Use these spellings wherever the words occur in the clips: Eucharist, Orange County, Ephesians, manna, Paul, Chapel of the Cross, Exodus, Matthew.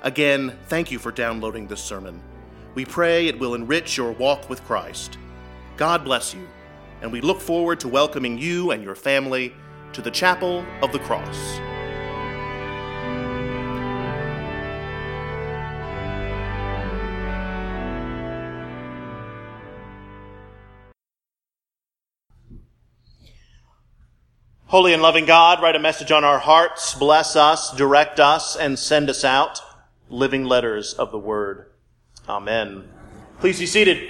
Again, thank you for downloading this sermon. We pray it will enrich your walk with Christ. God bless you, and we look forward to welcoming you and your family to the Chapel of the Cross. Holy and loving God, write a message on our hearts, bless us, direct us, and send us out. Living letters of the Word. Amen. Please be seated.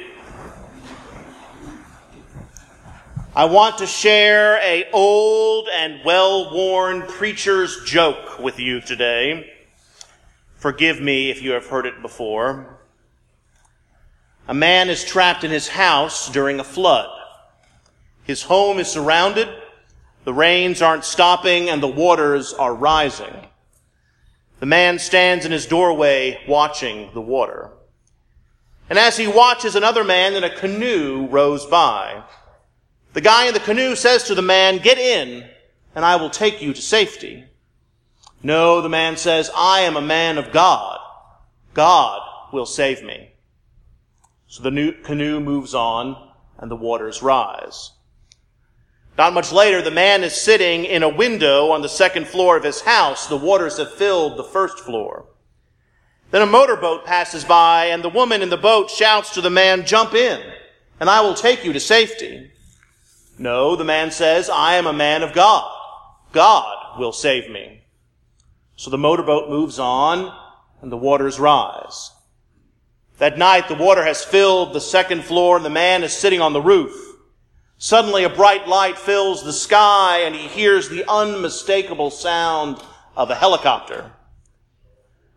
I want to share an old and well-worn preacher's joke with you today. Forgive me if you have heard it before. A man is trapped in his house during a flood. His home is surrounded. The rains aren't stopping and the waters are rising. The man stands in his doorway watching the water. And as he watches, another man in a canoe rows by. The guy in the canoe says to the man, "Get in, and I will take you to safety." "No," the man says, "I am a man of God. God will save me." So the new canoe moves on, and the waters rise. Not much later, the man is sitting in a window on the second floor of his house. The waters have filled the first floor. Then a motorboat passes by, and the woman in the boat shouts to the man, "Jump in, and I will take you to safety." "No," the man says, "I am a man of God. God will save me." So the motorboat moves on, and the waters rise. That night, the water has filled the second floor, and the man is sitting on the roof. Suddenly, a bright light fills the sky, and he hears the unmistakable sound of a helicopter.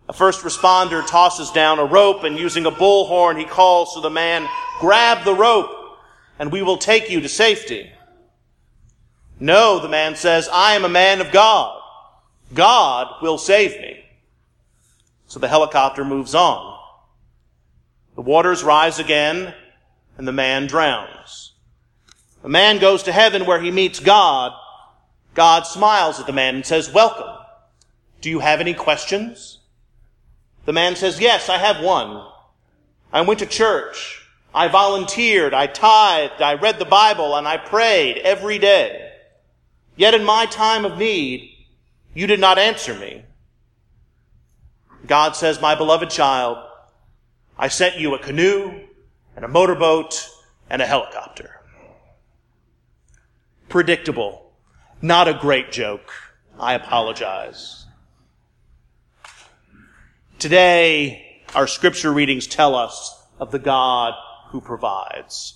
A first responder tosses down a rope, and using a bullhorn, he calls to the man, "Grab the rope, and we will take you to safety." "No," the man says, "I am a man of God. God will save me." So the helicopter moves on. The waters rise again, and the man drowns. The man goes to heaven where he meets God. God smiles at the man and says, "Welcome. Do you have any questions?" The man says, "Yes, I have one. I went to church. I volunteered. I tithed. I read the Bible, and I prayed every day. Yet in my time of need, you did not answer me." God says, "My beloved child, I sent you a canoe and a motorboat and a helicopter." Predictable. Not a great joke. I apologize. Today, our scripture readings tell us of the God who provides.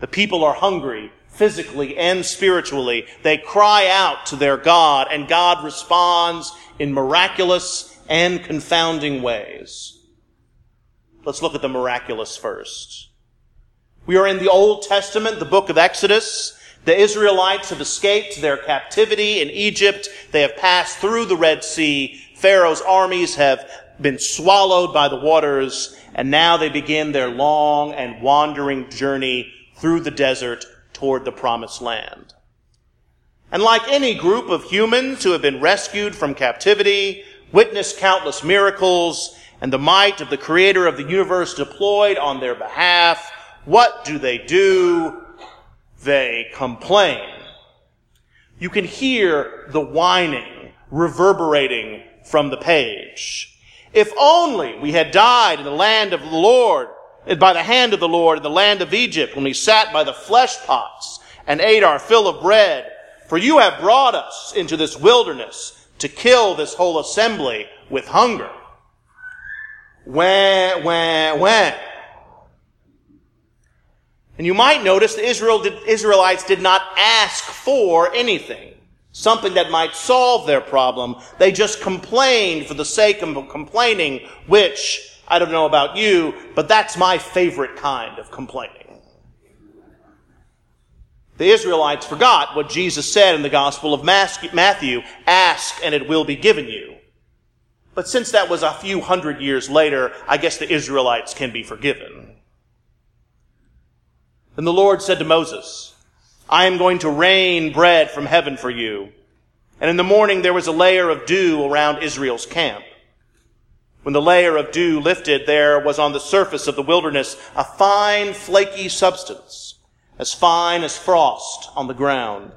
The people are hungry, physically and spiritually. They cry out to their God, and God responds in miraculous and confounding ways. Let's look at the miraculous first. We are in the Old Testament, the book of Exodus. The Israelites have escaped their captivity in Egypt. They have passed through the Red Sea. Pharaoh's armies have been swallowed by the waters, and now they begin their long and wandering journey through the desert toward the Promised Land. And like any group of humans who have been rescued from captivity, witnessed countless miracles, and the might of the Creator of the universe deployed on their behalf, what do? They complain. You can hear the whining reverberating from the page. "If only we had died in the land of the Lord, by the hand of the Lord in the land of Egypt, when we sat by the flesh pots and ate our fill of bread. For you have brought us into this wilderness to kill this whole assembly with hunger." Wah, wah, wah. And you might notice the Israelites did not ask for anything. something that might solve their problem. They just complained for the sake of complaining, which, I don't know about you, but that's my favorite kind of complaining. The Israelites forgot what Jesus said in the Gospel of Matthew, ask and it will be given you. But since that was a few hundred years later, I guess the Israelites can be forgiven. Then the Lord said to Moses, I am going to rain bread from heaven for you. And in the morning there was a layer of dew around Israel's camp. When the layer of dew lifted, there was on the surface of the wilderness a fine, flaky substance, as fine as frost on the ground.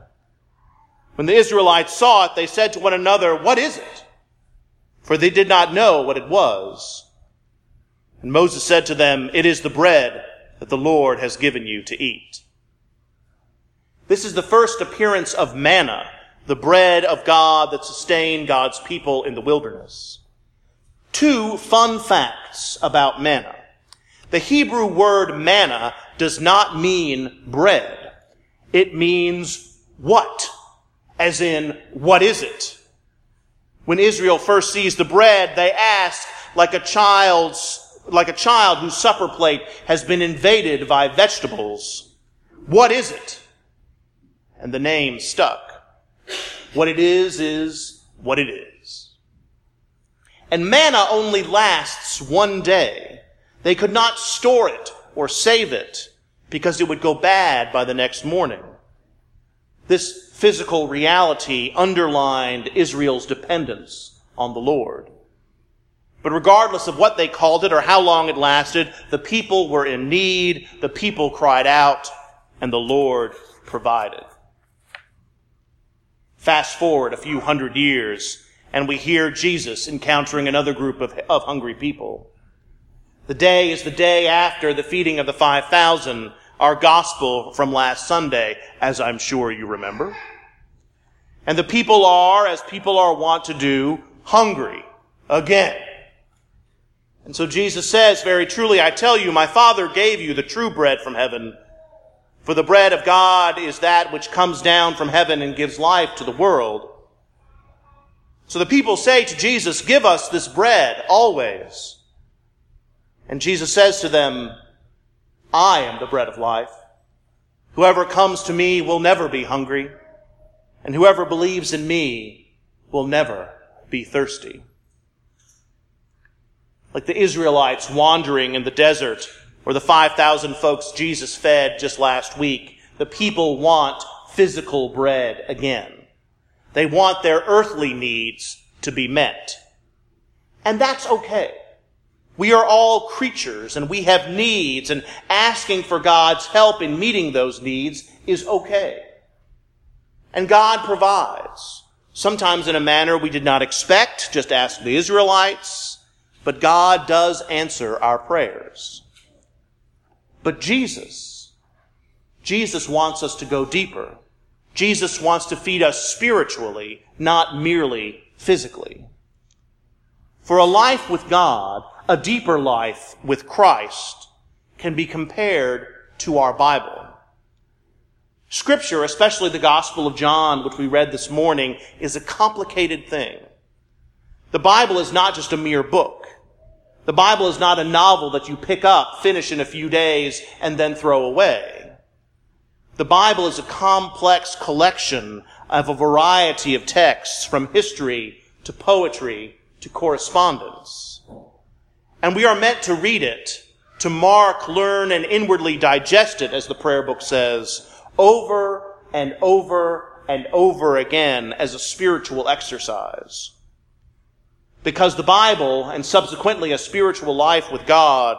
When the Israelites saw it, they said to one another, what is it? For they did not know what it was. And Moses said to them, it is the bread that the Lord has given you to eat. This is the first appearance of manna, the bread of God that sustained God's people in the wilderness. Two fun facts about manna. The Hebrew word manna does not mean bread. It means what, as in, what is it? When Israel first sees the bread, they ask like a child whose supper plate has been invaded by vegetables, what is it? And the name stuck. What it is what it is. And manna only lasts one day. They could not store it or save it because it would go bad by the next morning. This physical reality underlined Israel's dependence on the Lord. But regardless of what they called it or how long it lasted, the people were in need, the people cried out, and the Lord provided. Fast forward a few hundred years, and we hear Jesus encountering another group of hungry people. The day is the day after the feeding of the 5,000, our gospel from last Sunday, as I'm sure you remember. And the people are, as people are wont to do, hungry again. And so Jesus says, very truly, I tell you, my Father gave you the true bread from heaven, for the bread of God is that which comes down from heaven and gives life to the world. So the people say to Jesus, give us this bread always. And Jesus says to them, I am the bread of life. Whoever comes to me will never be hungry, and whoever believes in me will never be thirsty. Like the Israelites wandering in the desert, or the 5,000 folks Jesus fed just last week, the people want physical bread again. They want their earthly needs to be met. And that's okay. We are all creatures, and we have needs, and asking for God's help in meeting those needs is okay. And God provides, sometimes in a manner we did not expect, just ask the Israelites, but God does answer our prayers. But Jesus wants us to go deeper. Jesus wants to feed us spiritually, not merely physically. For a life with God, a deeper life with Christ, can be compared to our Bible. Scripture, especially the Gospel of John, which we read this morning, is a complicated thing. The Bible is not just a mere book. The Bible is not a novel that you pick up, finish in a few days, and then throw away. The Bible is a complex collection of a variety of texts, from history to poetry to correspondence. And we are meant to read it, to mark, learn, and inwardly digest it, as the prayer book says, over and over and over again as a spiritual exercise. Because the Bible, and subsequently a spiritual life with God,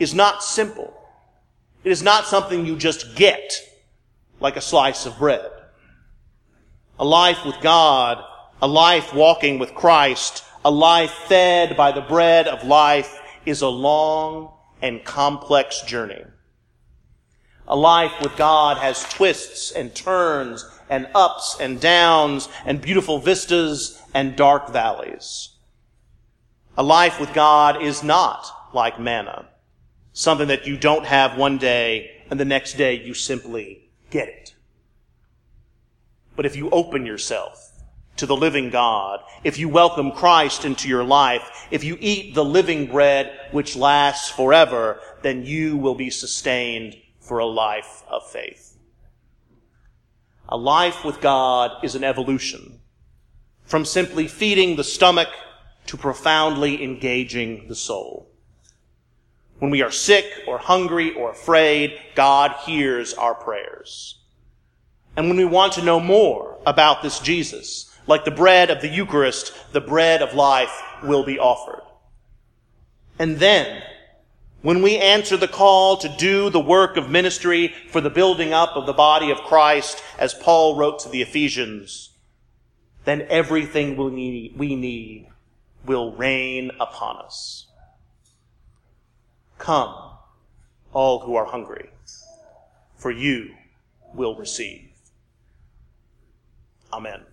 is not simple. It is not something you just get, like a slice of bread. A life with God, a life walking with Christ, a life fed by the bread of life is a long and complex journey. A life with God has twists and turns and ups and downs and beautiful vistas and dark valleys. A life with God is not like manna, something that you don't have one day and the next day you simply get it. But if you open yourself to the living God, if you welcome Christ into your life, if you eat the living bread which lasts forever, then you will be sustained for a life of faith. A life with God is an evolution from simply feeding the stomach to profoundly engaging the soul. When we are sick or hungry or afraid, God hears our prayers. And when we want to know more about this Jesus, like the bread of the Eucharist, the bread of life will be offered. And then, when we answer the call to do the work of ministry for the building up of the body of Christ, as Paul wrote to the Ephesians, then everything we need will rain upon us. Come, all who are hungry, for you will receive. Amen.